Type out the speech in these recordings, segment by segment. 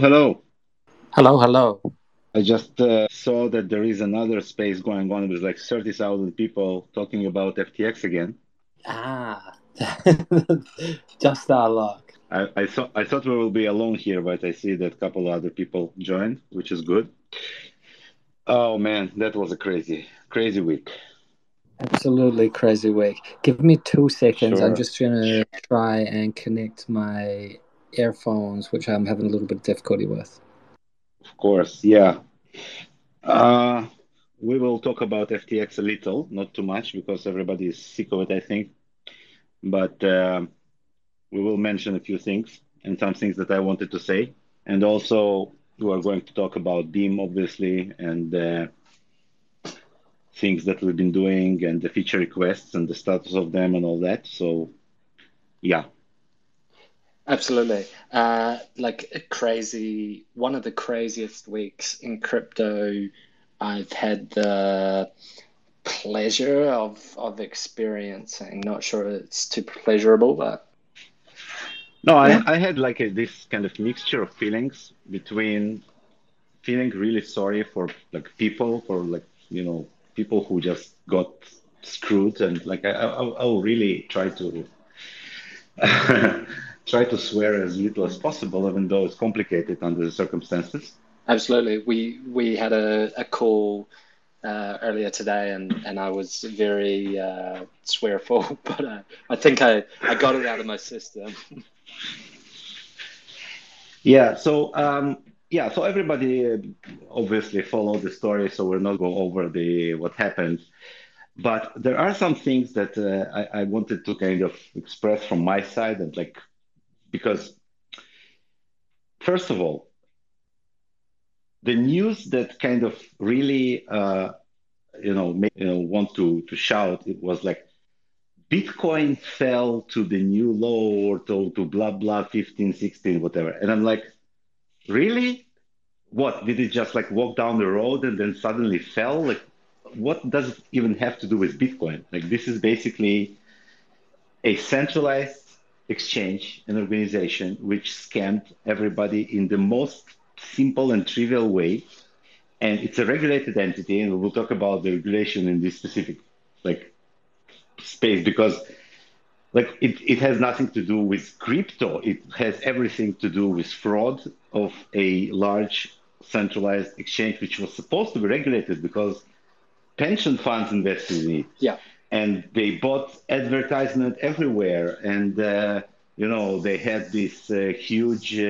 hello. Hello, hello. I just saw that there is another space going on with like 30,000 people talking about FTX again. Ah, just our luck. I thought we will be alone here, but I see that a couple of other people joined, which is good. Oh man, that was a crazy week. Absolutely crazy week. Give me 2 seconds. Sure. I'm just going to try and connect my earphones, which I'm having a little bit of difficulty with. Of course, yeah. We will talk about FTX a little, not too much, because everybody is sick of it, I think. But we will mention a few things and some things that I wanted to say. And also, we are going to talk about Beam, obviously, and things that we've been doing and the feature requests and the status of them and all that. So, yeah. Absolutely. One of the craziest weeks in crypto. I've had the pleasure of experiencing. Not sure it's too pleasurable, but... No, yeah. I had like this kind of mixture of feelings between feeling really sorry for like people, for like, you know, people who just got screwed, and like I'll really try to swear as little as possible, even though it's complicated under the circumstances. Absolutely. We had a call earlier today, and I was very swearful, but I think I got it out of my system. Yeah. So so everybody obviously followed the story, so we're not going over what happened. But there are some things that I wanted to kind of express from my side, and like, because first of all, the news that kind of really, want to shout, it was like, Bitcoin fell to the new low or to blah, blah, 15, 16, whatever. And I'm like, really? What? Did it just like walk down the road and then suddenly fell? Like, what does it even have to do with Bitcoin? Like, this is basically a centralized exchange and organization which scammed everybody in the most simple and trivial way, and it's a regulated entity, and we'll talk about the regulation in this specific like space, because like it has nothing to do with crypto. It has everything to do with fraud of a large centralized exchange which was supposed to be regulated because pension funds invested in it, and they bought advertisement everywhere, and they had this huge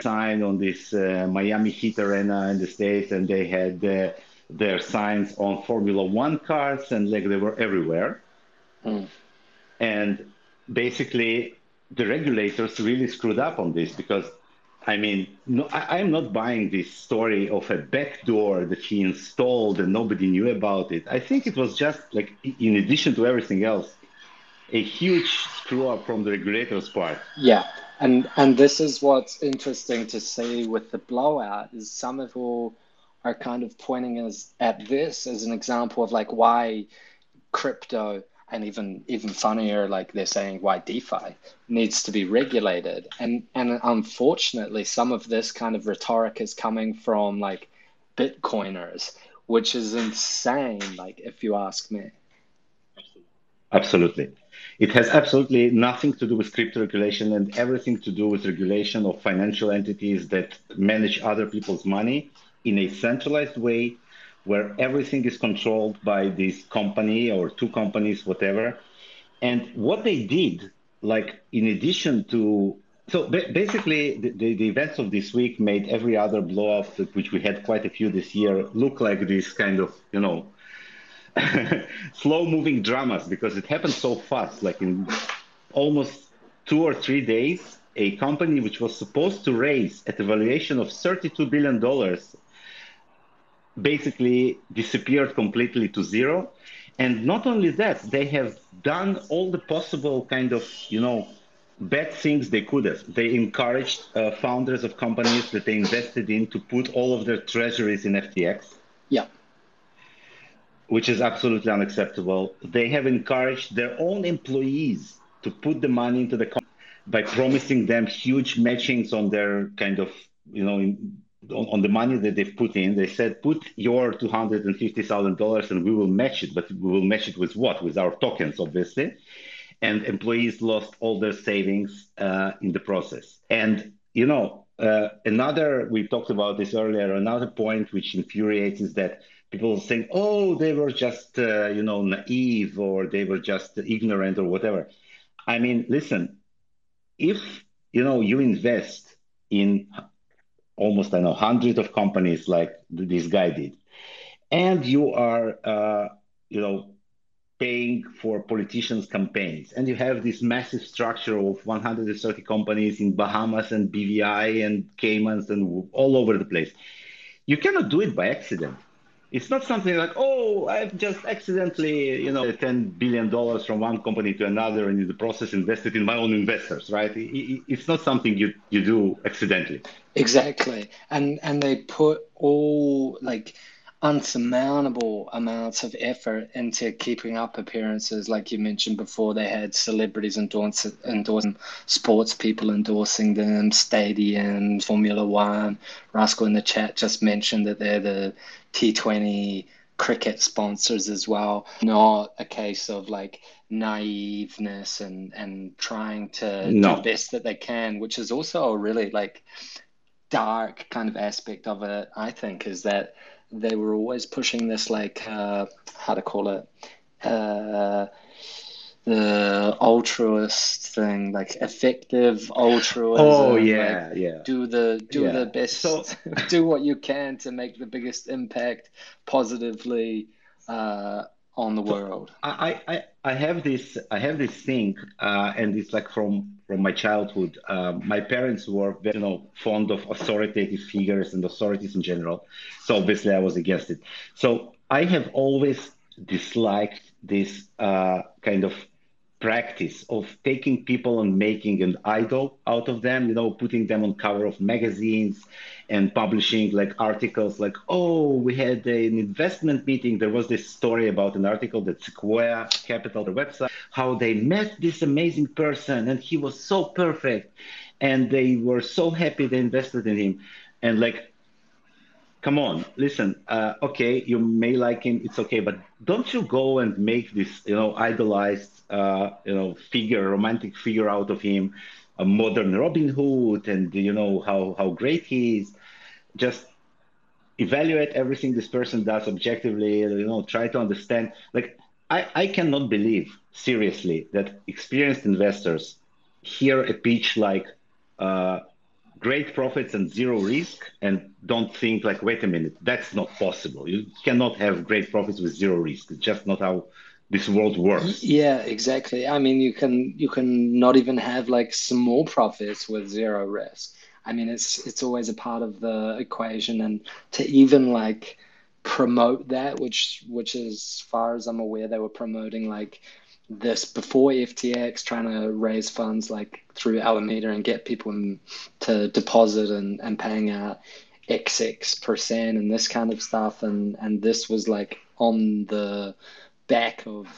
sign on this Miami Heat Arena in the States, and they had their signs on Formula One cars, and like they were everywhere. Mm. And basically the regulators really screwed up on this, because I mean, no, I'm not buying this story of a backdoor that he installed and nobody knew about it. I think it was just like, in addition to everything else, a huge screw up from the regulators' part. Yeah. And this is what's interesting to see with the blowout, is some of all are kind of pointing at this as an example of like why crypto, and even funnier, like they're saying why DeFi needs to be regulated. And unfortunately, some of this kind of rhetoric is coming from like Bitcoiners, which is insane, like if you ask me. Absolutely. It has absolutely nothing to do with crypto regulation and everything to do with regulation of financial entities that manage other people's money in a centralized way, where everything is controlled by this company or two companies, whatever. And what they did, like in addition to... So basically, the events of this week made every other blow-up, which we had quite a few this year, look like this kind of, slow-moving dramas, because it happened so fast. Like in almost 2 or 3 days, a company which was supposed to raise at a valuation of $32 billion basically disappeared completely to zero. And not only that, they have done all the possible kind of, bad things they could have. They encouraged founders of companies that they invested in to put all of their treasuries in FTX. Yeah. Which is absolutely unacceptable. They have encouraged their own employees to put the money into the company by promising them huge matchings on their kind of you know, on the money that they've put in. They said, put your $250,000 and we will match it. But we will match it with what? With our tokens, obviously. And employees lost all their savings in the process. And, you know, another, we talked about this earlier, another point which infuriates is that people think, oh, they were just, you know, naive, or they were just ignorant or whatever. I mean, listen, if, you know, you invest in almost, I know, hundreds of companies like this guy did, and you are, you know, paying for politicians' campaigns, and you have this massive structure of 130 companies in Bahamas and BVI and Caymans and all over the place, you cannot do it by accident. It's not something like, oh, I've just accidentally, you know, $10 billion from one company to another, and in the process invested in my own investors, right? It's not something you do accidentally. Exactly. And they put all, like, unsurmountable amounts of effort into keeping up appearances. Like you mentioned before, they had celebrities endorsing sports people, endorsing them, stadiums, Formula One. Rascal in the chat just mentioned that they're the T20 cricket sponsors as well. Not a case of like naiveness and trying to do the best that they can, which is also a really like dark kind of aspect of it, I think, is that they were always pushing this, like, how to call it, the altruist thing, like effective altruism. Oh, yeah, like, yeah. Do the best, do what you can to make the biggest impact positively on the world. I have this thing, and it's like from my childhood. My parents were very, you know, fond of authoritative figures and authorities in general. So obviously I was against it. So I have always disliked this kind of practice of taking people and making an idol out of them, you know, putting them on cover of magazines and publishing like articles like, oh, we had an investment meeting. There was this story about an article that Sequoia Capital, the website, how they met this amazing person and he was so perfect and they were so happy they invested in him. And like, come on, listen, okay, you may like him, it's okay, but don't you go and make this, you know, idolized, you know, figure, romantic figure out of him, a modern Robin Hood, and you know how great he is. Just evaluate everything this person does objectively, you know, try to understand. Like, I cannot believe, seriously, that experienced investors hear a pitch like, great profits and zero risk, and don't think like, wait a minute, that's not possible. You cannot have great profits with zero risk. It's just not how this world works. Yeah, exactly. I mean, you can not even have like small profits with zero risk. I mean, it's always a part of the equation, and to even like promote that, which as far as I'm aware, they were promoting like this before FTX, trying to raise funds like through Alameda and get people to deposit and paying out XX% and this kind of stuff. And this was like on the back of,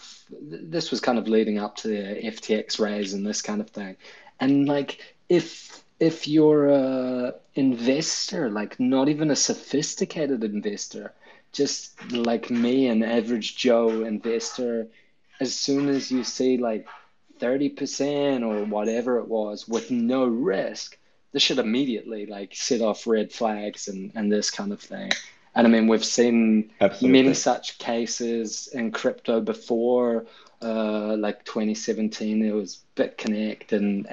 this was kind of leading up to the FTX raise and this kind of thing. And like, if you're a investor, like not even a sophisticated investor, just like me, an average Joe investor, as soon as you see like 30% or whatever it was with no risk, this should immediately like set off red flags and this kind of thing. And I mean, we've seen many such cases in crypto before, like 2017, it was BitConnect and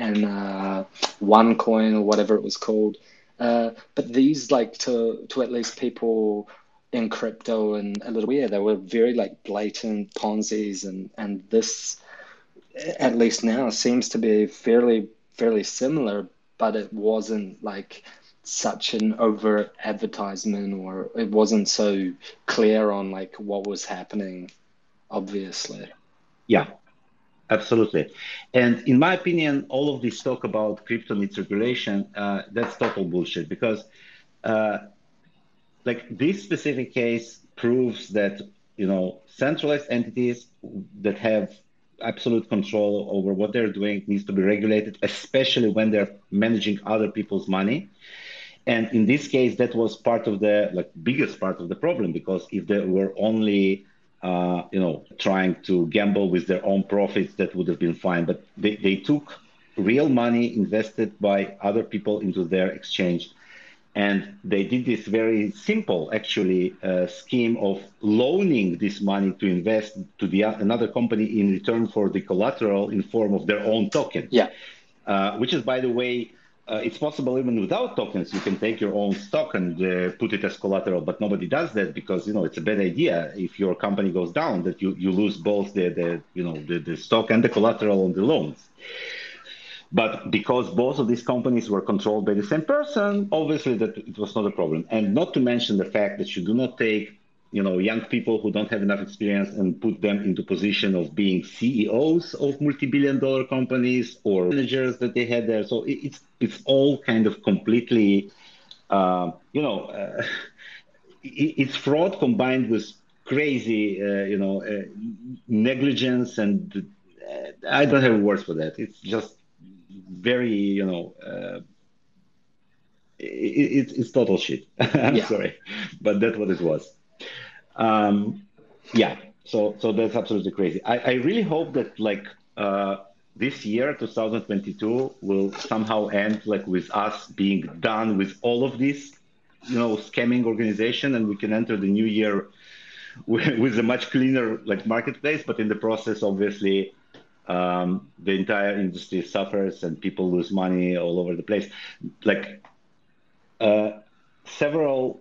OneCoin or whatever it was called. But these like to at least people in crypto and a little weird, they were very like blatant Ponzi's and this, at least now, seems to be fairly similar, but it wasn't like such an overt advertisement, or it wasn't so clear on like what was happening, obviously. Yeah, absolutely. And in my opinion, all of this talk about crypto needs regulation, that's total bullshit, because like this specific case proves that, you know, centralized entities that have absolute control over what they're doing needs to be regulated, especially when they're managing other people's money. And in this case, that was part of the biggest part of the problem, because if they were only trying to gamble with their own profits, that would have been fine. But they took real money invested by other people into their exchange. And they did this very simple, actually, scheme of loaning this money to invest to another company in return for the collateral in form of their own token. Yeah. Which is, by the way, it's possible even without tokens. You can take your own stock and put it as collateral, but nobody does that because it's a bad idea. If your company goes down, that you lose both the stock and the collateral on the loans. But because both of these companies were controlled by the same person, obviously that it was not a problem. And not to mention the fact that you do not take, young people who don't have enough experience and put them into position of being CEOs of multi-billion-dollar companies or managers that they had there. So it's all kind of completely, it's fraud combined with crazy, negligence, and I don't have words for that. It's just very, it's total shit. I'm sorry, but that's what it was. So that's absolutely crazy. I really hope that this year, 2022, will somehow end with us being done with all of this, scamming organization, and we can enter the new year with a much cleaner marketplace. But in the process, obviously, the entire industry suffers and people lose money all over the place. Several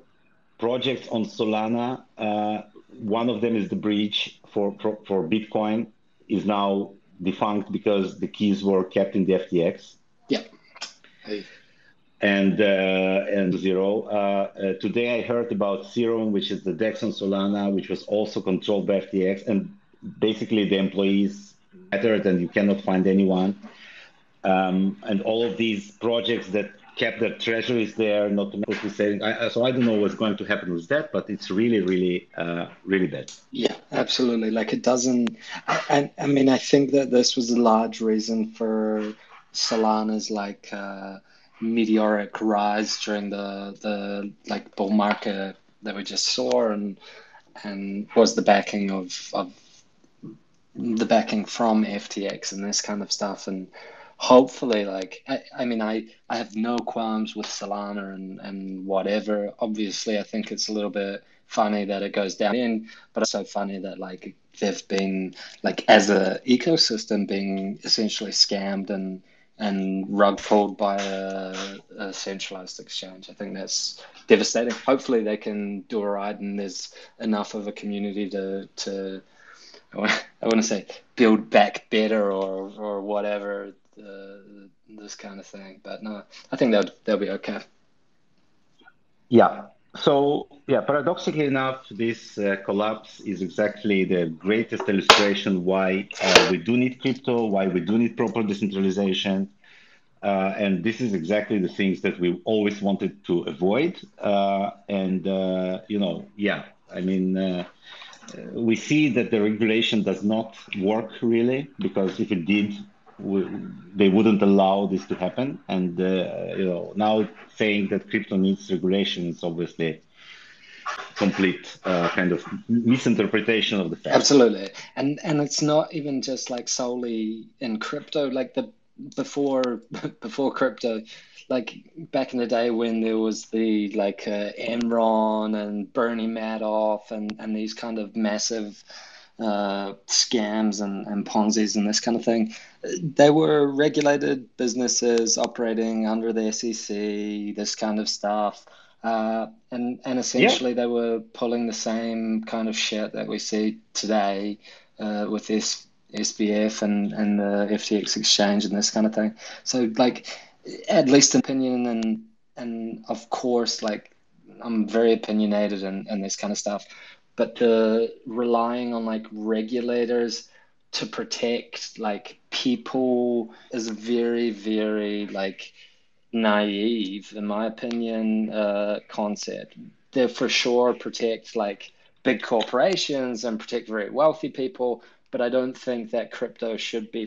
projects on Solana, one of them is the bridge for Bitcoin, is now defunct because the keys were kept in the FTX. Yeah. Hey. And zero. Today I heard about Serum, which is the DEX on Solana, which was also controlled by FTX, and basically the employees mattered, and you cannot find anyone. And all of these projects that kept their treasuries there, not to say. So I don't know what's going to happen with that, but it's really, really, really bad. Yeah, absolutely. It doesn't. I mean, I think that this was a large reason for Solana's meteoric rise during the bull market that we just saw, and was the backing of the backing from FTX and this kind of stuff. And hopefully, I have no qualms with Solana and whatever. Obviously, I think it's a little bit funny that it goes down in, but it's so funny that they've been as an ecosystem being essentially scammed and rug pulled by a centralized exchange. I think that's devastating. Hopefully, they can do all right, and there's enough of a community to I want to say build back better or whatever. This kind of thing, but no, I think they'll be okay. Yeah. So yeah, paradoxically enough, this collapse is exactly the greatest illustration why we do need crypto, why we do need proper decentralization, and this is exactly the things that we always wanted to avoid. We see that the regulation does not work really, because if it did, they wouldn't allow this to happen. And now saying that crypto needs regulation is obviously complete kind of misinterpretation of the fact. Absolutely, and it's not even just solely in crypto. Before crypto, back in the day when there was the Enron and Bernie Madoff and these kind of massive scams and Ponzi's and this kind of thing, they were regulated businesses operating under the SEC, this kind of stuff, and essentially they were pulling the same kind of shit that we see today with this SBF and the FTX exchange and this kind of thing. So at least opinion, and of course I'm very opinionated and this kind of stuff, but the relying on regulators to protect people is very, very naive, in my opinion, concept. They for sure protect big corporations and protect very wealthy people, but I don't think that crypto should be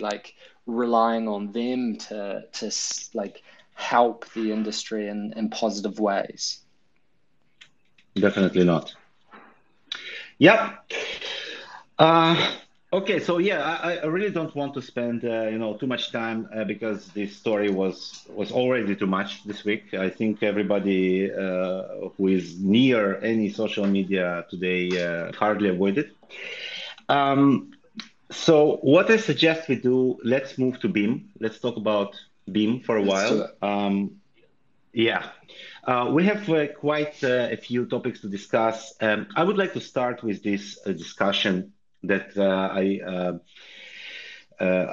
relying on them to help the industry in positive ways? Definitely not. Yep. Okay, so yeah, I really don't want to spend too much time because this story was already too much this week. I think everybody who is near any social media today hardly avoided. So what I suggest we do, let's move to Beam. Let's talk about Beam for a while. Yeah. We have quite a few topics to discuss. I would like to start with this discussion that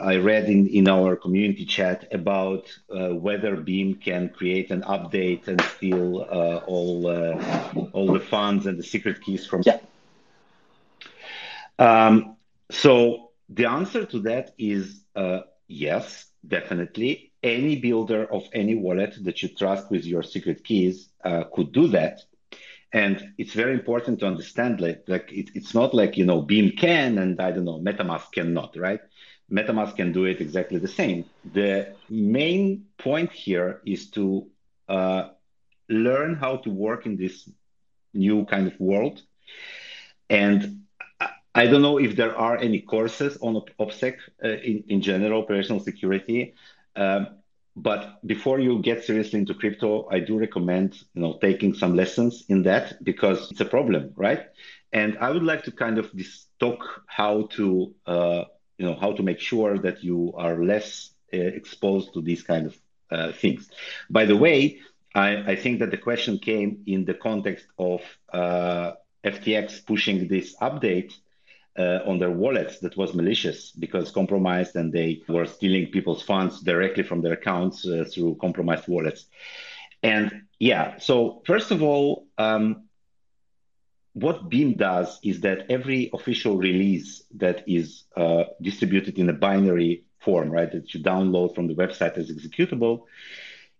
I read in our community chat about whether Beam can create an update and steal all the funds and the secret keys from. Yeah. So the answer to that is yes, definitely. Any builder of any wallet that you trust with your secret keys could do that. And it's very important to understand that, like, it's not like, Beam can and, I don't know, MetaMask cannot, right? MetaMask can do it exactly the same. The main point here is to learn how to work in this new kind of world. And I don't know if there are any courses on OPSEC in general, operational security. But before you get seriously into crypto, I do recommend taking some lessons in that, because it's a problem, right? And I would like to kind of talk how to how to make sure that you are less exposed to these kind of things. By the way, I think that the question came in the context of FTX pushing this update on their wallets that was malicious because compromised, and they were stealing people's funds directly from their accounts through compromised wallets. And yeah, so first of all, what Beam does is that every official release that is distributed in a binary form, right, that you download from the website as executable,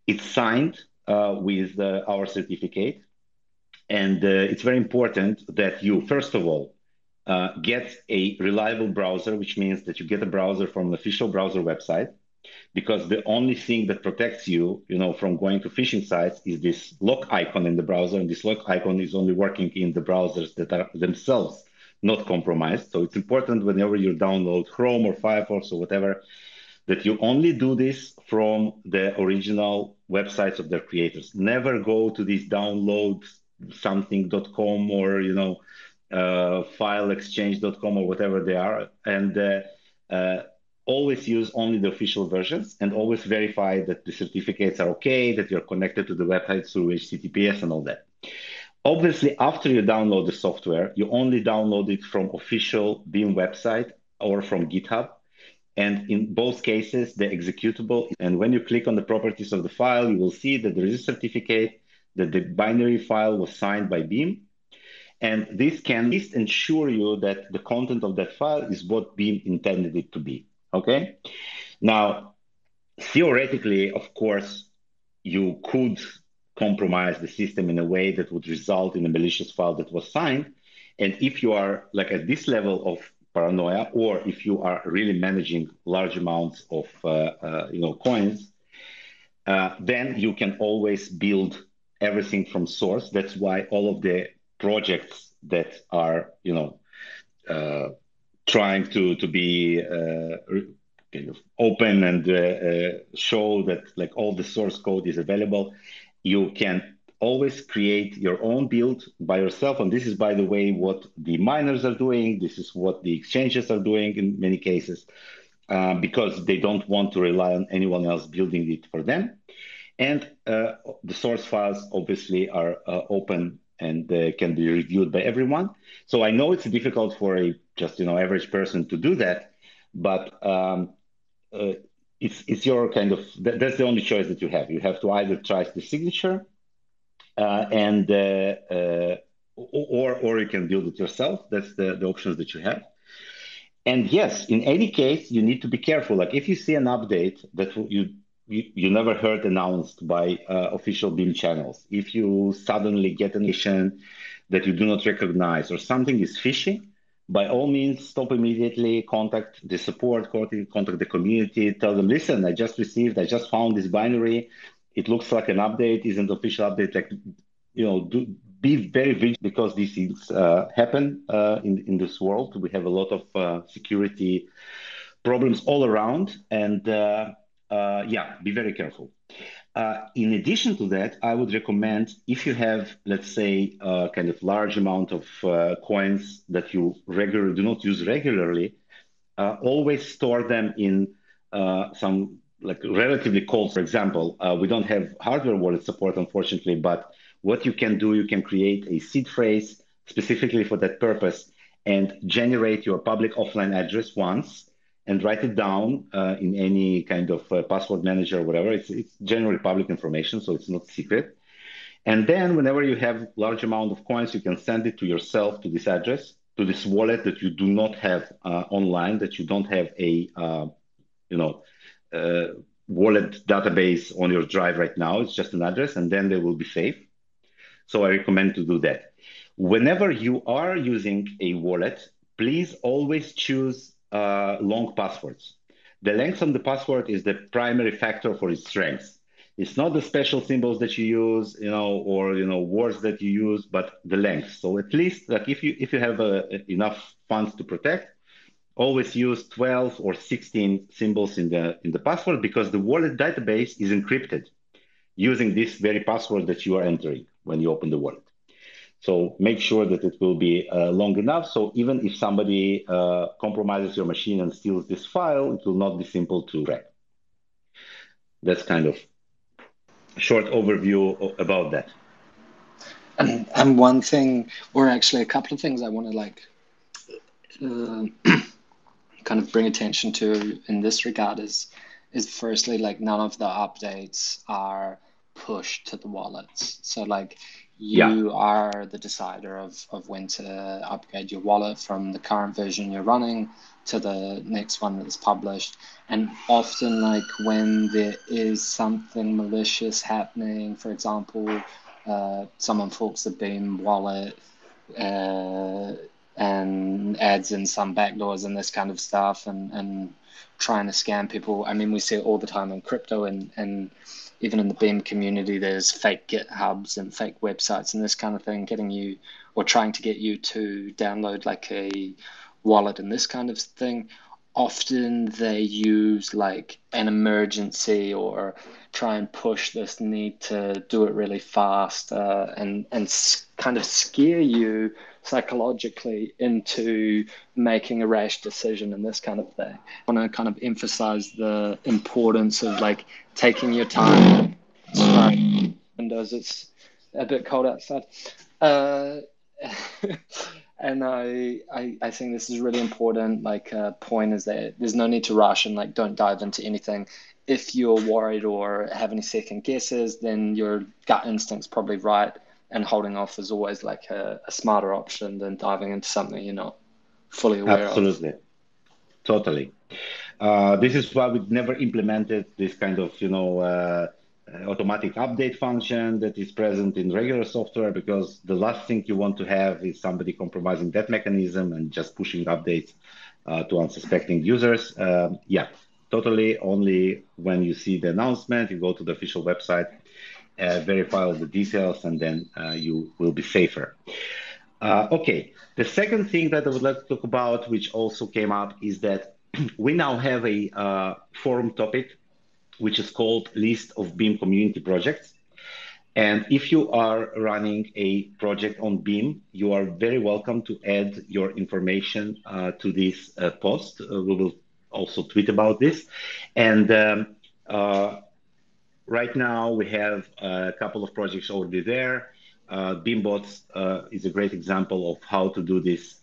it's signed with our certificate. And it's very important that you, first of all, get a reliable browser, which means that you get a browser from an official browser website, because the only thing that protects you, from going to phishing sites is this lock icon in the browser, and this lock icon is only working in the browsers that are themselves not compromised. So it's important whenever you download Chrome or Firefox or whatever, that you only do this from the original websites of their creators. Never go to this download something.com or, fileexchange.com or whatever they are, and always use only the official versions, and always verify that the certificates are okay, that you're connected to the website through HTTPS and all that. Obviously, after you download the software, you only download it from official Beam website or from GitHub, and in both cases, the executable. And when you click on the properties of the file, you will see that there is a certificate that the binary file was signed by Beam. And this can at least ensure you that the content of that file is what Beam intended it to be, okay? Now, theoretically, of course, you could compromise the system in a way that would result in a malicious file that was signed. And if you are like at this level of paranoia, or if you are really managing large amounts of coins, then you can always build everything from source. That's why all of the projects that are, trying to be kind of open and show that like all the source code is available. You can always create your own build by yourself. And this is, by the way, what the miners are doing. This is what the exchanges are doing in many cases, because they don't want to rely on anyone else building it for them. And the source files obviously are open and can be reviewed by everyone. So I know it's difficult for a just average person to do that, but it's your kind of, that's the only choice that you have. You have to either trust the signature, or you can build it yourself. That's the options that you have. And yes, in any case, you need to be careful. Like if you see an update that you never heard announced by official Beam channels. If you suddenly get an issue that you do not recognize or something is fishy, by all means, stop immediately, contact the support, contact the community, tell them, listen, I just found this binary. It looks like an update, isn't an official update. Like, you know, be very vigilant because these things happen in this world. We have a lot of security problems all around, and yeah, be very careful. In addition to that, I would recommend if you have, let's say, a kind of large amount of coins that you do not use regularly, always store them in some like relatively cold. For example, we don't have hardware wallet support, unfortunately, but what you can do, you can create a seed phrase specifically for that purpose and generate your public offline address once and write it down in any kind of password manager or whatever. It's generally public information, so it's not secret. And then whenever you have large amount of coins, you can send it to yourself, to this address, to this wallet that you do not have online, that you don't have a, wallet database on your drive right now. It's just an address, and then they will be safe. So I recommend to do that. Whenever you are using a wallet, please always choose long passwords. The length of the password is the primary factor for its strength. It's not the special symbols that you use, or words that you use, but the length. So at least, like, if you have enough funds to protect, always use 12 or 16 symbols in the password, because the wallet database is encrypted using this very password that you are entering when you open the wallet. So make sure that it will be long enough. So even if somebody compromises your machine and steals this file, it will not be simple to track. That's kind of a short overview about that. And one thing, or actually a couple of things I want to kind of bring attention to in this regard is firstly, like, none of the updates are pushed to the wallets. So like, you are the decider of when to upgrade your wallet from the current version you're running to the next one that's published. And often, like, when there is something malicious happening, for example, someone forks the Beam wallet and adds in some backdoors and this kind of stuff and trying to scam people. I mean, we see it all the time in crypto and even in the Beam community, there's fake GitHubs and fake websites and this kind of thing, getting you or trying to get you to download like a wallet and this kind of thing. Often they use like an emergency or try and push this need to do it really fast and kind of scare you psychologically into making a rash decision and this kind of thing. I want to kind of emphasize the importance of like taking your time. Sorry, windows, it's a bit cold outside. And I think this is really important. Like, point is that there's no need to rush and like don't dive into anything. If you're worried or have any second guesses, then your gut instinct's probably right. And holding off is always like a smarter option than diving into something you're not fully aware of. Absolutely, totally. This is why we never implemented this kind of, automatic update function that is present in regular software, because the last thing you want to have is somebody compromising that mechanism and just pushing updates to unsuspecting users. Yeah, totally. Only when you see the announcement, you go to the official website, verify all the details, and then you will be safer. Okay, the second thing that I would like to talk about, which also came up, is that we now have a forum topic, which is called List of Beam Community Projects. And if you are running a project on Beam, you are very welcome to add your information to this post. We will also tweet about this. And right now, we have a couple of projects already there. BeamBots is a great example of how to do this,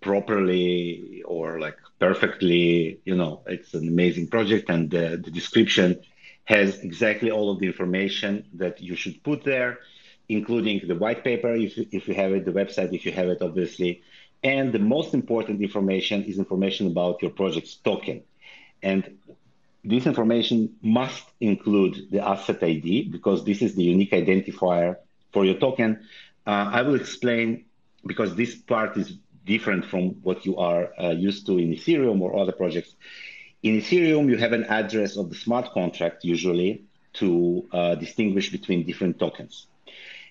properly or like perfectly. It's an amazing project, and the description has exactly all of the information that you should put there, including the white paper, if you have it, the website, if you have it, obviously. And the most important information is information about your project's token. And this information must include the asset ID, because this is the unique identifier for your token. I will explain, because this part is different from what you are used to in Ethereum or other projects. In Ethereum, you have an address of the smart contract, usually, to distinguish between different tokens.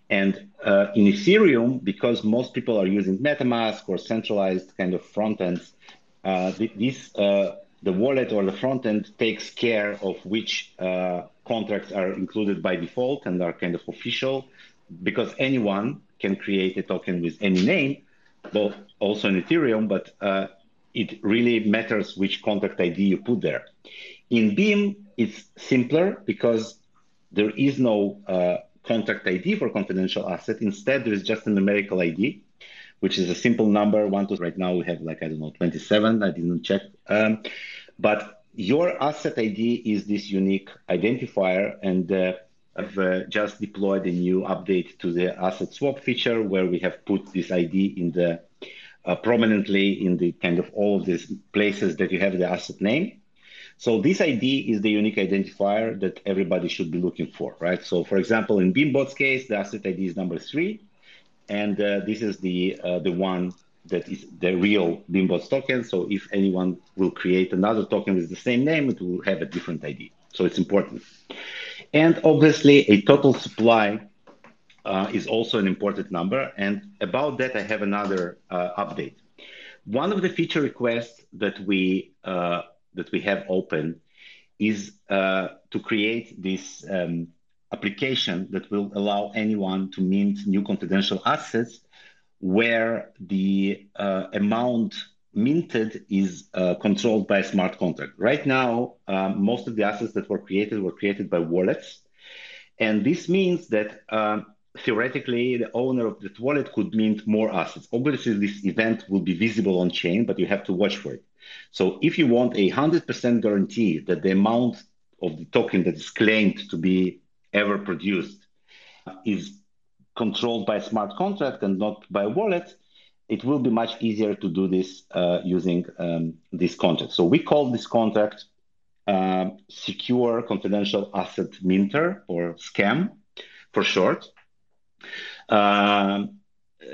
And in Ethereum, because most people are using MetaMask or centralized kind of front-ends, the wallet or the front-end takes care of which contracts are included by default and are kind of official, because anyone can create a token with any name, both also in Ethereum, but it really matters which contract ID you put there. In Beam, it's simpler because there is no contract ID for confidential asset. Instead, there is just a numerical ID, which is a simple number, 1, 2. Right now we have like, I don't know, 27, I didn't check. But your asset ID is this unique identifier, and I've just deployed a new update to the asset swap feature where we have put this ID in the prominently in the kind of all of these places that you have the asset name. So this ID is the unique identifier that everybody should be looking for, right? So for example, in BeamBots case, the asset ID is number 3, and this is the one that is the real BeamBots token. So if anyone will create another token with the same name, it will have a different ID. So it's important. And obviously, a total supply is also an important number. And about that, I have another update. One of the feature requests that we have open is to create this application that will allow anyone to mint new confidential assets where the amount minted is controlled by a smart contract. Right now, most of the assets that were created by wallets. And this means that theoretically, the owner of that wallet could mint more assets. Obviously, this event will be visible on chain, but you have to watch for it. So if you want a 100% guarantee that the amount of the token that is claimed to be ever produced is controlled by a smart contract and not by a wallet, it will be much easier to do this using this contract. So we call this contract Secure Confidential Asset Minter, or SCAM for short.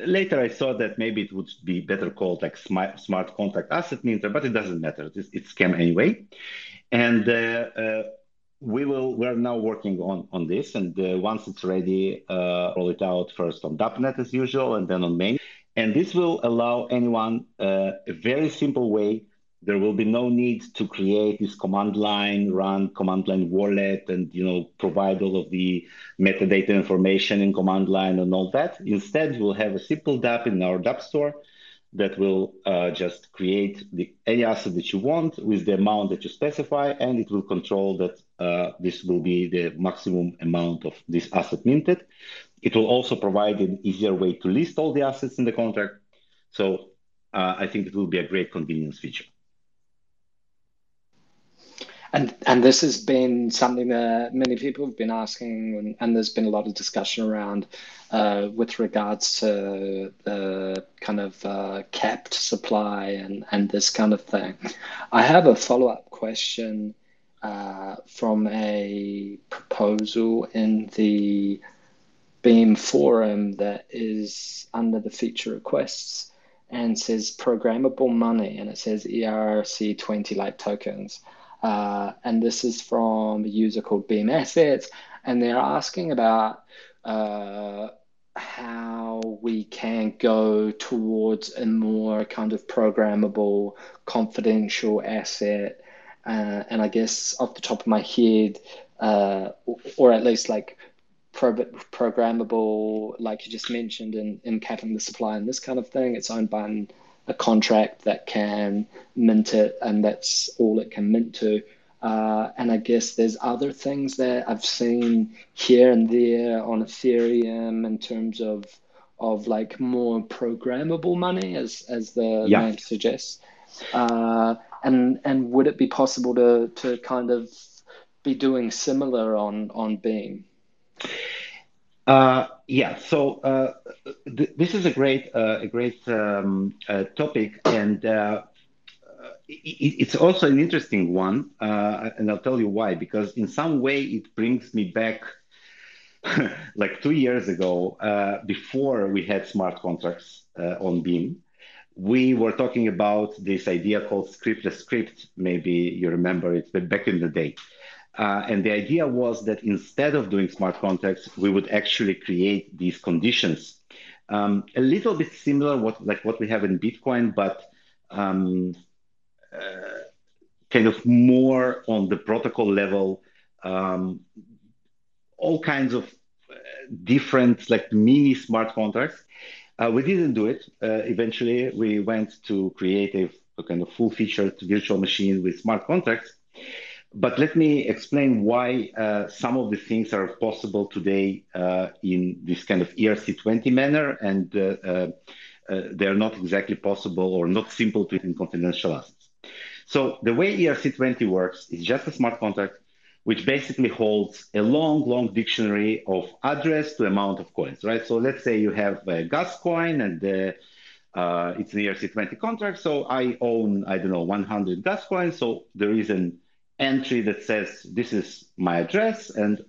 Later, I saw that maybe it would be better called like Smart Contract Asset Minter, but it doesn't matter. It's SCAM anyway. And we're now working on this. And once it's ready, roll it out first on DAPnet as usual, and then on main. And this will allow anyone a very simple way. There will be no need to create this command line, run command line wallet, and provide all of the metadata information in command line and all that. Instead, we'll have a simple dApp in our dApp store that will just create any asset that you want with the amount that you specify, and it will control that this will be the maximum amount of this asset minted. It will also provide an easier way to list all the assets in the contract. So I think it will be a great convenience feature. And this has been something that many people have been asking, and there's been a lot of discussion around with regards to the kind of capped supply and this kind of thing. I have a follow-up question from a proposal in the Beam Forum that is under the feature requests and says programmable money, and it says ERC20 like tokens. And this is from a user called Beam Assets, and they're asking about how we can go towards a more kind of programmable, confidential asset. And I guess off the top of my head, or at least like programmable, like you just mentioned, in capping the supply and this kind of thing. It's owned by a contract that can mint it, and that's all it can mint to. And I guess there's other things that I've seen here and there on Ethereum in terms of like more programmable money, as the name suggests. And would it be possible to kind of be doing similar on Beam? This is a great topic, and it's also an interesting one, and I'll tell you why. Because in some way, it brings me back like 2 years ago, before we had smart contracts on Beam, we were talking about this idea called scriptless script. Maybe you remember it back in the day. And the idea was that instead of doing smart contracts, we would actually create these conditions. A little bit similar like what we have in Bitcoin, but kind of more on the protocol level, all kinds of different like mini smart contracts. We didn't do it. Eventually, we went to create a kind of full-featured virtual machine with smart contracts. But let me explain why some of the things are possible today in this kind of ERC20 manner, and they're not exactly possible or not simple to in confidential assets. So the way ERC20 works is just a smart contract, which basically holds a long, long dictionary of address to amount of coins, right? So let's say you have a Gus coin and it's an ERC20 contract. So I own, I don't know, 100 Gus coins. So there is an entry that says, this is my address, and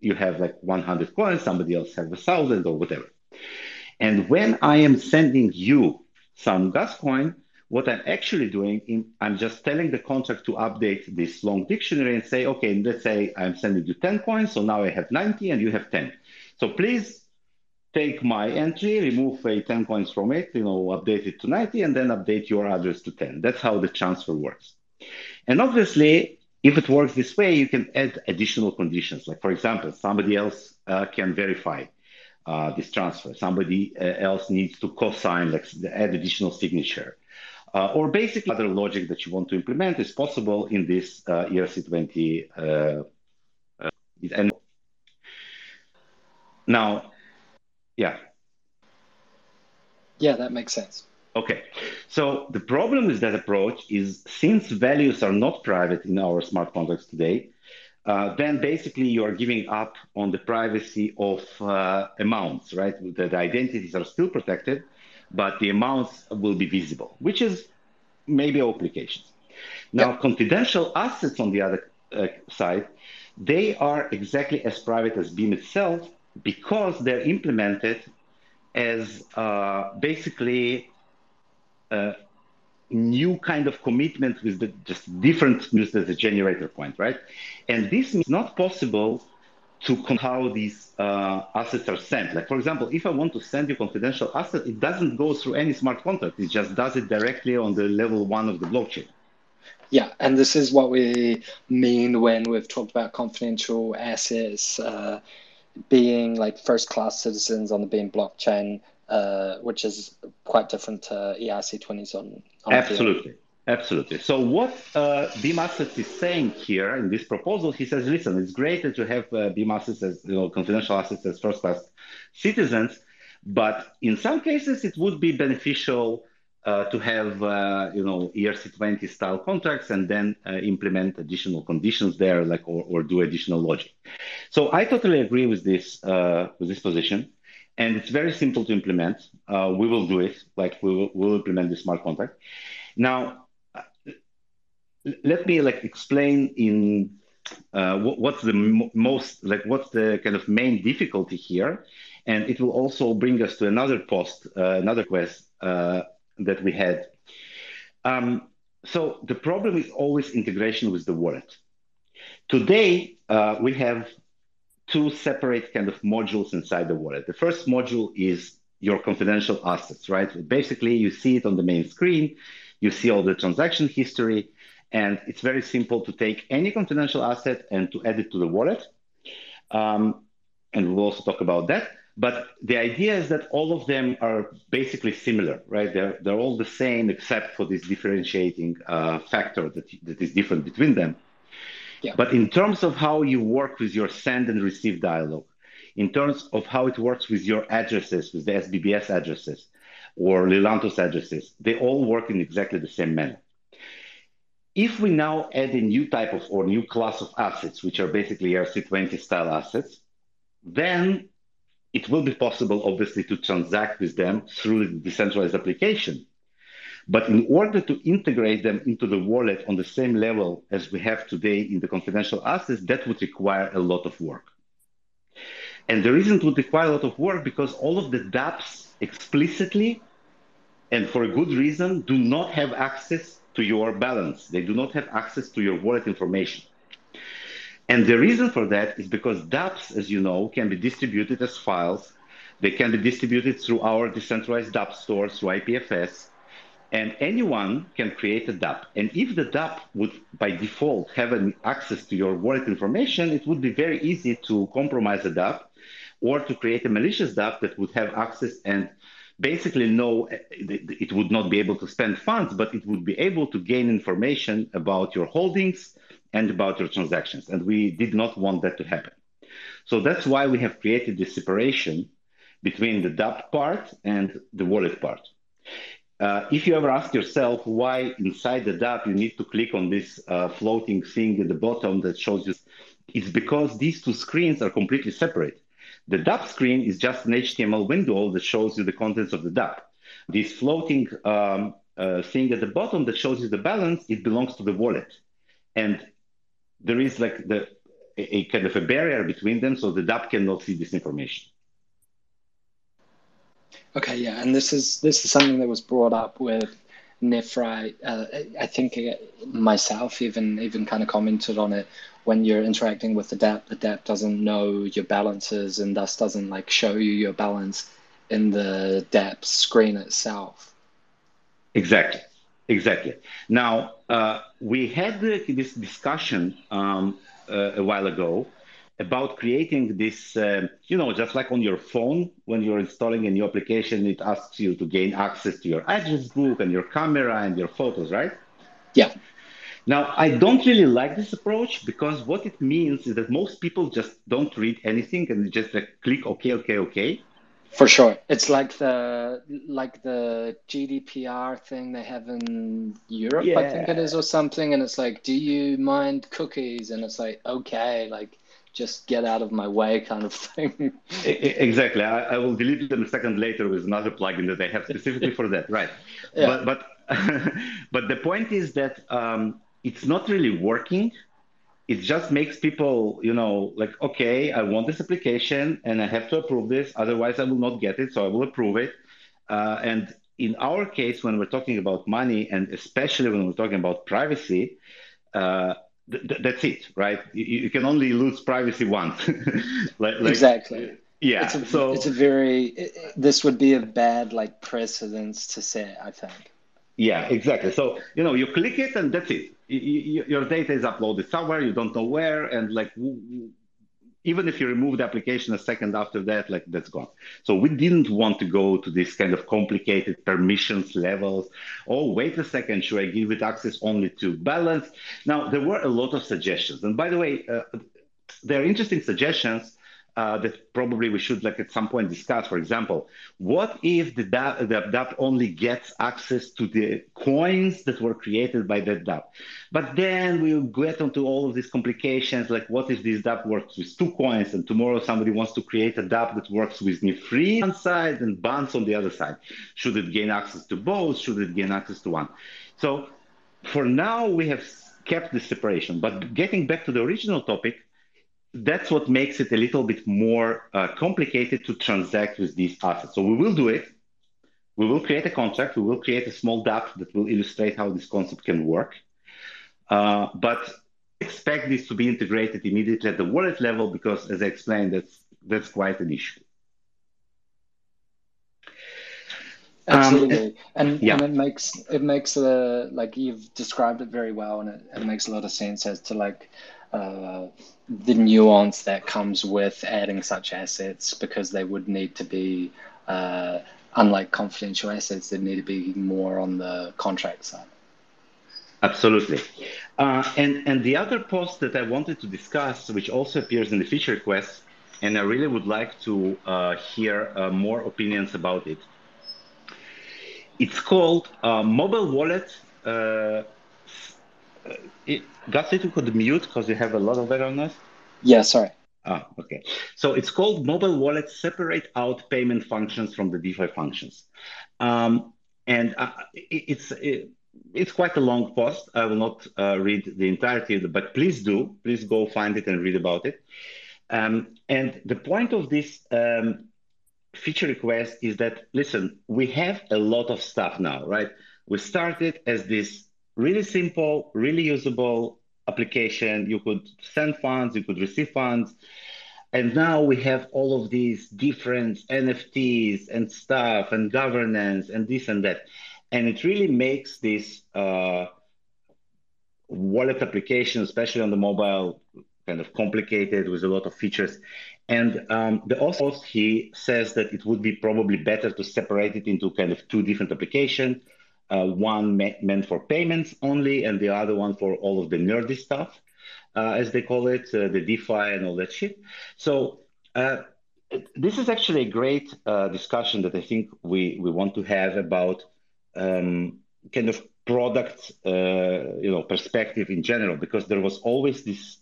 you have like 100 coins, somebody else has 1,000 or whatever. And when I am sending you some Gus coin, what I'm actually doing, I'm just telling the contract to update this long dictionary and say, okay, let's say I'm sending you 10 coins, so now I have 90 and you have 10. So please take my entry, remove 10 coins from it, you know, update it to 90, and then update your address to 10. That's how the transfer works. And obviously, if it works this way, you can add additional conditions. Like, for example, somebody else can verify this transfer. Somebody else needs to co-sign, like add additional signature. Or basically other logic that you want to implement is possible in this ERC20. Now, yeah. Yeah, that makes sense. Okay, so the problem with that approach is since values are not private in our smart contracts today, then basically you are giving up on the privacy of amounts, right? The identities are still protected, but the amounts will be visible, which is maybe applications. Now, yeah. Confidential assets on the other side, they are exactly as private as Beam itself because they're implemented as basically a new kind of commitment with the just different with the generator point, right? And this is not possible to how these assets are sent. Like, for example, if I want to send you confidential asset, it doesn't go through any smart contract. It just does it directly on the level one of the blockchain. Yeah, and this is what we mean when we've talked about confidential assets being like first-class citizens on the Beam blockchain, which is quite different to ERC20s on Absolutely. Ethereum. Absolutely. So what Beam Assets is saying here in this proposal, he says, listen, it's great that you have Beam Assets as confidential assets as first-class citizens, but in some cases it would be beneficial to have ERC20 style contracts and then implement additional conditions there, like or do additional logic. So I totally agree with this position, and it's very simple to implement. We will do it, like we'll implement the smart contract now. Let me explain in what's the most what's the kind of main difficulty here, and it will also bring us to another post, another quest that we had. So the problem is always integration with the wallet. Today we have two separate kind of modules inside the wallet. The first module is your confidential assets, right? Basically, you see it on the main screen, you see all the transaction history. And it's very simple to take any confidential asset and to add it to the wallet. And we'll also talk about that. But the idea is that all of them are basically similar, right? They're all the same except for this differentiating factor that is different between them. Yeah. But in terms of how you work with your send and receive dialogue, in terms of how it works with your addresses, with the SBBS addresses or Lilantos addresses, they all work in exactly the same manner. If we now add a new type of or new class of assets, which are basically ERC20 style assets, then it will be possible, obviously, to transact with them through the decentralized application. But in order to integrate them into the wallet on the same level as we have today in the confidential assets, that would require a lot of work. And the reason it would require a lot of work because all of the dApps explicitly and for a good reason, do not have access to your balance. They do not have access to your wallet information. And the reason for that is because dApps, as you know, can be distributed as files. They can be distributed through our decentralized dApp store, through IPFS. And anyone can create a dApp. And if the dApp would, by default, have an access to your wallet information, it would be very easy to compromise a dApp or to create a malicious dApp that would have access and basically no, it would not be able to spend funds, but it would be able to gain information about your holdings and about your transactions. And we did not want that to happen. So that's why we have created this separation between the dApp part and the wallet part. If you ever ask yourself why inside the dApp you need to click on this floating thing at the bottom that shows you, it's because these two screens are completely separate. The dApp screen is just an HTML window that shows you the contents of the dApp. This floating thing at the bottom that shows you the balance, it belongs to the wallet. And there is like a kind of a barrier between them, so the dApp cannot see this information. Okay, yeah, and this is something that was brought up with Nephrite. I think myself even kind of commented on it. When you're interacting with the dApp doesn't know your balances and thus doesn't like show you your balance in the dApp screen itself. Exactly, exactly. Now, we had this discussion a while ago about creating this, you know, just like on your phone, when you're installing a new application, it asks you to gain access to your address book and your camera and your photos, right? Yeah. Now, I don't really like this approach because what it means is that most people just don't read anything and just like click okay, okay, okay. For sure. It's like the GDPR thing they have in Europe, yeah. I think it is, or something. And it's like, do you mind cookies? And it's like, okay, like just get out of my way kind of thing. Exactly. I will delete them a second later with another plugin that I have specifically for that. Right. Yeah. But the point is that, it's not really working. It just makes people, you know, like, okay, I want this application and I have to approve this. Otherwise, I will not get it. So I will approve it. And in our case, when we're talking about money and especially when we're talking about privacy, that's it, right? You can only lose privacy once. Exactly. Yeah. This would be a bad like precedence to set, I think. Yeah, exactly. So, you know, you click it and that's it. Your data is uploaded somewhere, you don't know where, and like even if you remove the application a second after that, like that's gone. So we didn't want to go to this kind of complicated permissions levels. Oh, wait a second, should I give it access only to balance? Now, there were a lot of suggestions. And by the way, there are interesting suggestions that probably we should like at some point discuss. For example, what if the dApp only gets access to the coins that were created by that dApp? But then we'll get onto all of these complications, like what if this dApp works with two coins and tomorrow somebody wants to create a dApp that works with Nephrite on one side and Bonds on the other side? Should it gain access to both? Should it gain access to one? So for now, we have kept this separation. But getting back to the original topic, that's what makes it a little bit more complicated to transact with these assets. So we will do it. We will create a contract. We will create a small dApp that will illustrate how this concept can work. But expect this to be integrated immediately at the wallet level because, as I explained, that's quite an issue. Absolutely, and it makes like you've described it very well, and it makes a lot of sense as to like the nuance that comes with adding such assets, because they would need to be unlike confidential assets, they need to be more on the contract side. Absolutely, and the other post that I wanted to discuss, which also appears in the feature request, and I really would like to hear more opinions about it. It's called mobile wallet. Gus, if you could mute because you have a lot of it on us. Yeah, sorry. Ah, okay. So it's called mobile wallet. Separate out payment functions from the DeFi functions, and it's quite a long post. I will not read the entirety of it, but please do. Please go find it and read about it. And the point of this feature request is that, listen, we have a lot of stuff now, right? We started as this really simple, really usable application. You could send funds, you could receive funds. And now we have all of these different NFTs and stuff and governance and this and that. And it really makes this wallet application, especially on the mobile, kind of complicated with a lot of features. And the author, he says that it would be probably better to separate it into kind of two different applications, one meant for payments only, and the other one for all of the nerdy stuff, as they call it, the DeFi and all that shit. So this is actually a great discussion that I think we want to have about kind of product perspective in general, because there was always this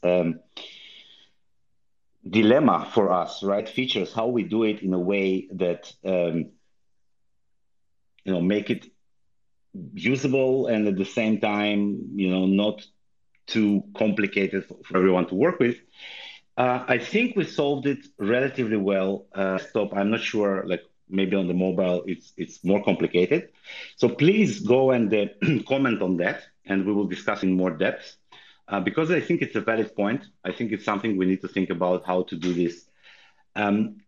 dilemma for us, right? Features, how we do it in a way that make it usable and at the same time not too complicated for everyone to work with. I think we solved it relatively well. I'm not sure, like, maybe on the mobile, it's more complicated. So please go and comment on that, and we will discuss in more depth, because I think it's a valid point. I think it's something we need to think about, how to do this. And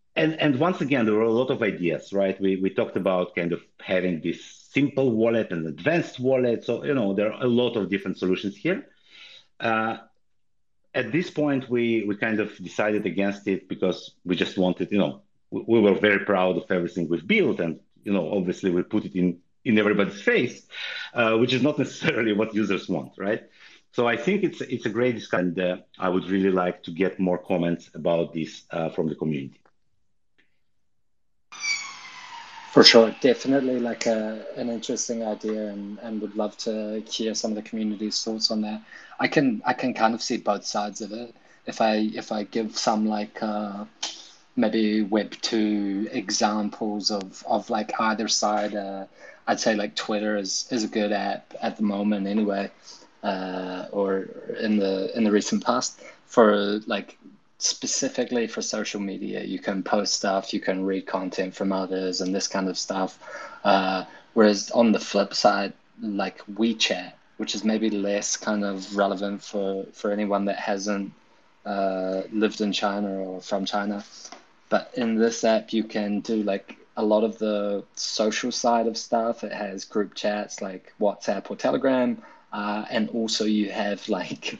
once again, there were a lot of ideas, right? We talked about kind of having this simple wallet and advanced wallet. So, there are a lot of different solutions here. At this point, we kind of decided against it because we just wanted, we were very proud of everything we've built, and obviously we put it in everybody's face, which is not necessarily what users want, right? So I think it's a great discussion, and I would really like to get more comments about this from the community. For sure, definitely like an interesting idea, and would love to hear some of the community's thoughts on that. I can kind of see both sides of it. If I give some like maybe Web2 examples of like either side, I'd say like Twitter is a good app at the moment anyway, or in the recent past, for like specifically for social media. You can post stuff, you can read content from others and this kind of stuff. Whereas on the flip side, like WeChat, which is maybe less kind of relevant for anyone that hasn't lived in China or from China. But in this app, you can do like a lot of the social side of stuff. It has group chats like WhatsApp or Telegram. And also you have like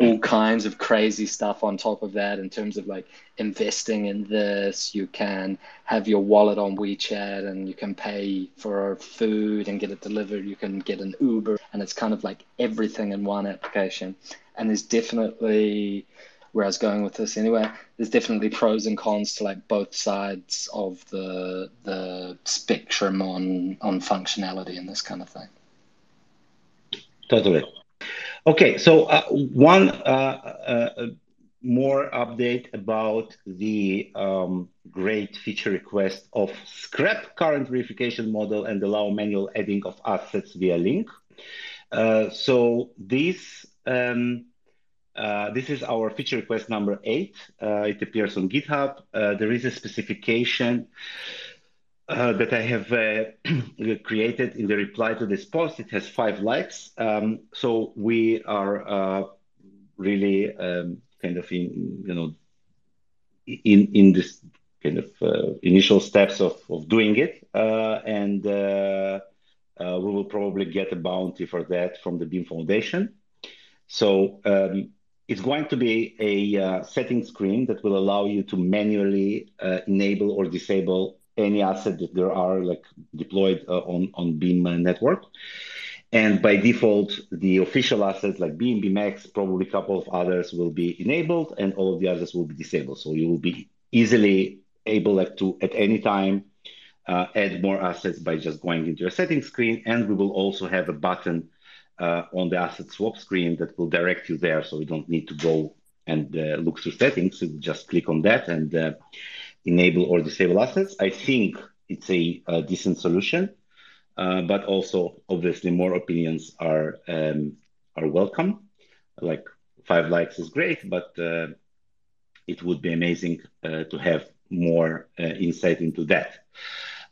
all kinds of crazy stuff on top of that in terms of like investing in this. You can have your wallet on WeChat and you can pay for food and get it delivered. You can get an Uber, and it's kind of like everything in one application. And there's definitely, where I was going with this anyway, there's definitely pros and cons to like both sides of the spectrum on functionality and this kind of thing. Totally. Okay, so one more update about the great feature request of scrap current verification model and allow manual adding of assets via link. So this is our feature request number 8. It appears on GitHub. There is a specification that I have created in the reply to this post. It has 5 likes. So we are really kind of in this kind of initial steps of doing it. And we will probably get a bounty for that from the Beam Foundation. So it's going to be a setting screen that will allow you to manually enable or disable any asset that there are like deployed on Beam network. And by default, the official assets like Beam, BeamX, probably a couple of others will be enabled, and all of the others will be disabled. So you will be easily able like to, at any time, add more assets by just going into your settings screen. And we will also have a button on the asset swap screen that will direct you there. So you don't need to go and look through settings. You just click on that and enable or disable assets. I think it's a decent solution, but also obviously more opinions are welcome. Like 5 likes is great, but it would be amazing to have more insight into that.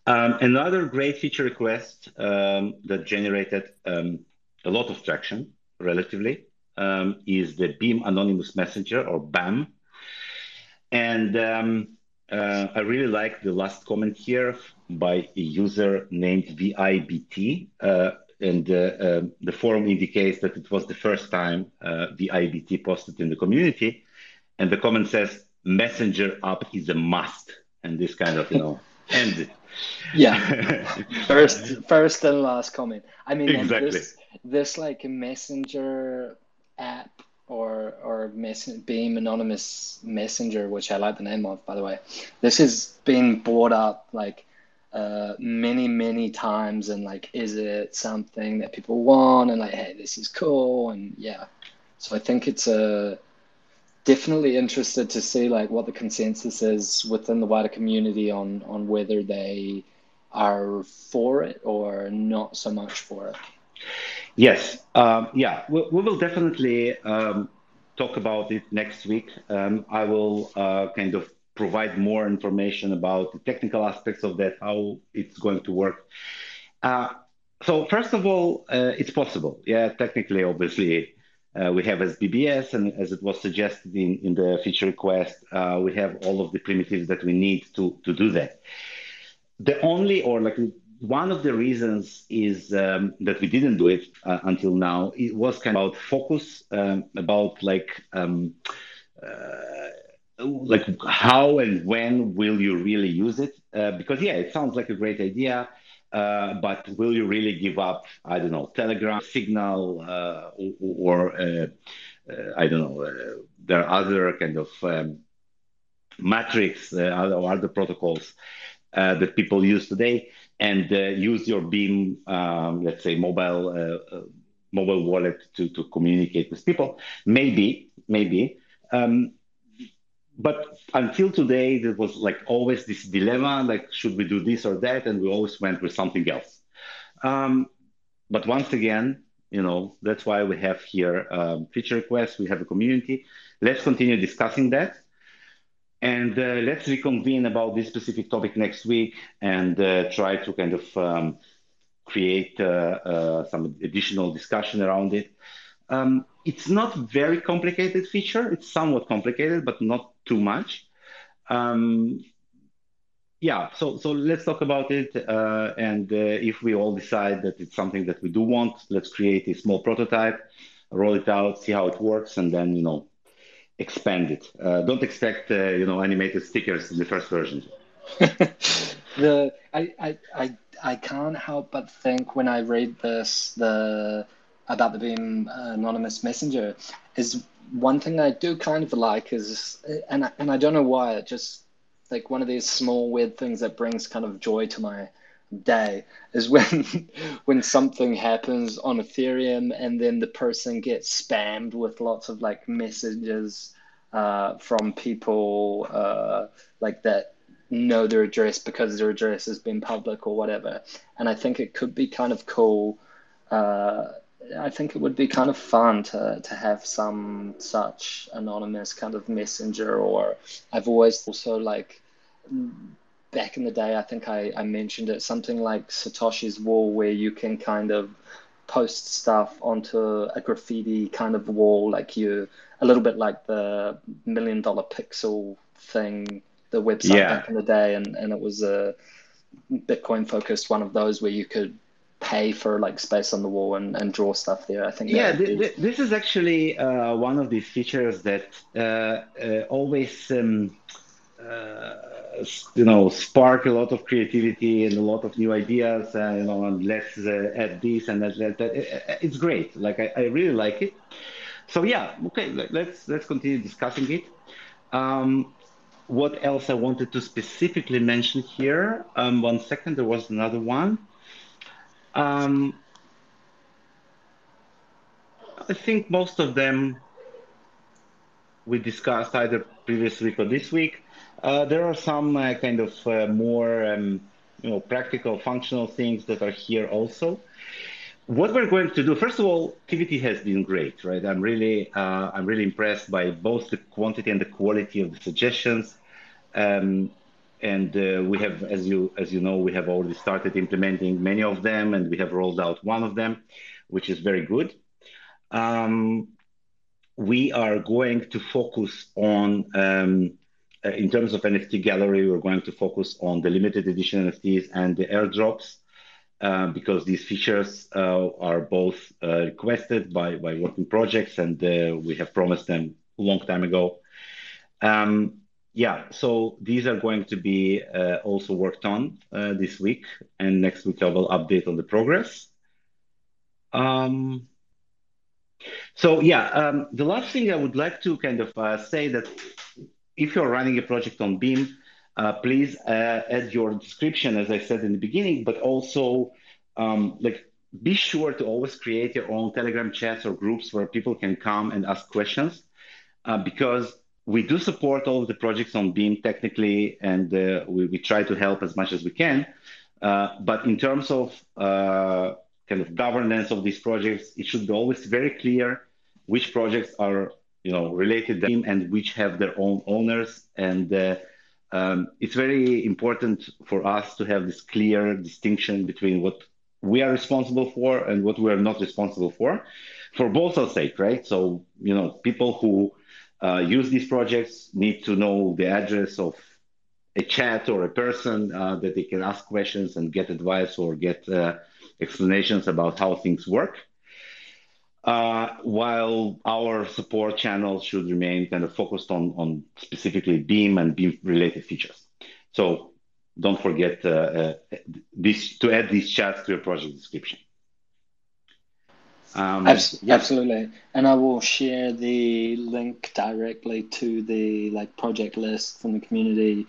Another great feature request that generated a lot of traction, relatively, is the Beam Anonymous Messenger, or BAM. And I really like the last comment here by a user named VIBT. And the forum indicates that it was the first time VIBT posted in the community. And the comment says, messenger app is a must. And this kind of, you know, ends it. Yeah, first and last comment. I mean, exactly. This like a messenger app or Beam Anonymous Messenger, which I like the name of, by the way. This has been brought up like many times, and like, is it something that people want? And like, hey, this is cool, and yeah. So I think it's definitely interested to see like what the consensus is within the wider community on whether they are for it or not so much for it. Yes. Yeah, we will definitely talk about it next week. I will kind of provide more information about the technical aspects of that, how it's going to work. So first of all, it's possible. Yeah, technically, obviously, we have SBBS, and as it was suggested in the feature request, we have all of the primitives that we need to do that. The only, or like, one of the reasons is that we didn't do it until now. It was kind of about focus, about like how and when will you really use it? Because yeah, it sounds like a great idea, but will you really give up? I don't know, Telegram, Signal, or I don't know. There are other kind of Matrix or other protocols that people use today. And use your Beam, let's say, mobile wallet to communicate with people. Maybe. But until today, there was like always this dilemma, like, should we do this or that? And we always went with something else. But once again, you know, that's why we have here feature requests. We have a community. Let's continue discussing that. And let's reconvene about this specific topic next week and try to kind of create some additional discussion around it. It's not very complicated feature. It's somewhat complicated, but not too much. So let's talk about it. And if we all decide that it's something that we do want, let's create a small prototype, roll it out, see how it works, and then, you know, expand it. Don't expect animated stickers in the first version. I can't help but think when I read this about the Beam Anonymous Messenger, is one thing I do kind of like is, and I don't know why, it just like one of these small weird things that brings kind of joy to my day is when something happens on Ethereum and then the person gets spammed with lots of like messages from people like that know their address because their address has been public or whatever. And I think it could be kind of cool. I think it would be kind of fun to have some such anonymous kind of messenger. Or I've always also like, back in the day, I think I mentioned it, something like Satoshi's wall, where you can kind of post stuff onto a graffiti kind of wall, like a little bit like the $1 million pixel thing, the website back in the day. And it was a Bitcoin focused one of those where you could pay for like space on the wall and draw stuff there. I think this is actually one of these features that always spark a lot of creativity and a lot of new ideas, and let's add this and that. It's great. Like, I really like it. So yeah, okay, let's continue discussing it. What else I wanted to specifically mention here? One second, there was another one. I think most of them we discussed either previous week or this week. There are some kind of more practical, functional things that are here also. What we're going to do, first of all, activity has been great, right? I'm really impressed by both the quantity and the quality of the suggestions. And we have, as you know, we have already started implementing many of them, and we have rolled out one of them, which is very good. We are going to focus on, in terms of NFT gallery, we're going to focus on the limited edition NFTs and the airdrops, because these features are both requested by working projects, and we have promised them a long time ago. Yeah, so these are going to be also worked on this week, and next week I will update on the progress. So yeah, the last thing I would like to kind of say that if you're running a project on Beam, please add your description, as I said in the beginning, but also like be sure to always create your own Telegram chats or groups where people can come and ask questions, because we do support all of the projects on Beam technically, and we try to help as much as we can. But in terms of kind of governance of these projects, it should be always very clear which projects are, you know, related to Beam and which have their own owners. And it's very important for us to have this clear distinction between what we are responsible for and what we are not responsible for both our sake, right? So, you know, people who use these projects need to know the address of a chat or a person that they can ask questions and get advice or get explanations about how things work. While our support channel should remain kind of focused on specifically Beam and Beam-related features. So don't forget to add these chats to your project description. Yeah. Absolutely, and I will share the link directly to the project list from the community,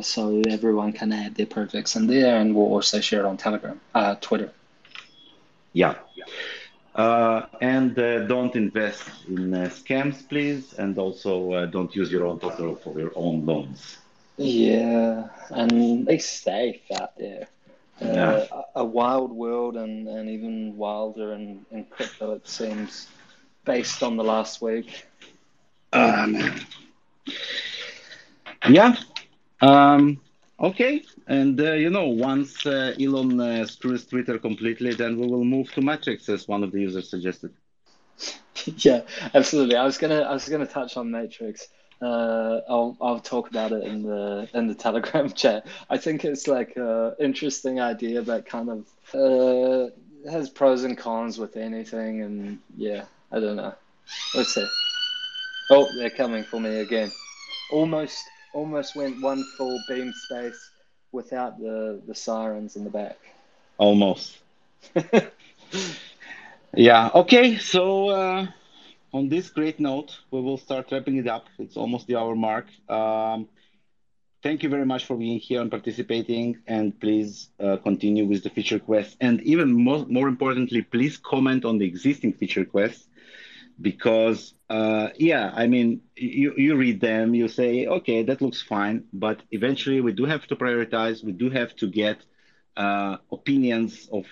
so everyone can add their projects in there, and we'll also share it on Telegram, Twitter. Yeah, and don't invest in scams, please, and also don't use your own token for your own loans. Yeah, and be safe out there. A wild world, and even wilder in crypto, it seems, based on the last week. Yeah. Okay. And, you know, once Elon screws Twitter completely, then we will move to Matrix, as one of the users suggested. Yeah, absolutely. I was gonna touch on Matrix. I'll talk about it in the Telegram chat. I think it's like an interesting idea that kind of has pros and cons with anything, and yeah, I don't know. Let's see. Oh, they're coming for me again. Almost went one full Beam space without the sirens in the back. Almost. Yeah. Okay. So. On this great note, we will start wrapping it up. It's almost the hour mark. Thank you very much for being here and participating. And please continue with the feature requests. And even more importantly, please comment on the existing feature requests, because, yeah, I mean, you read them, you say, okay, that looks fine. But eventually, we do have to prioritize. We do have to get opinions of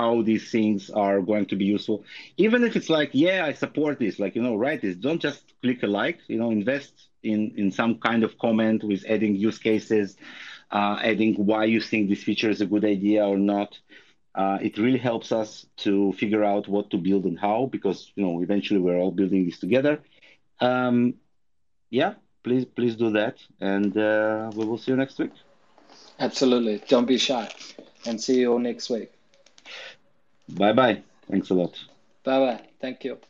how these things are going to be useful. Even if it's like, yeah, I support this, like, you know, write this, don't just click a like, you know, invest in some kind of comment with adding use cases, adding why you think this feature is a good idea or not. It really helps us to figure out what to build and how, because, you know, eventually we're all building this together. Yeah, please do that. And we will see you next week. Absolutely, don't be shy, and see you all next week. Bye-bye. Thanks a lot. Bye-bye. Thank you.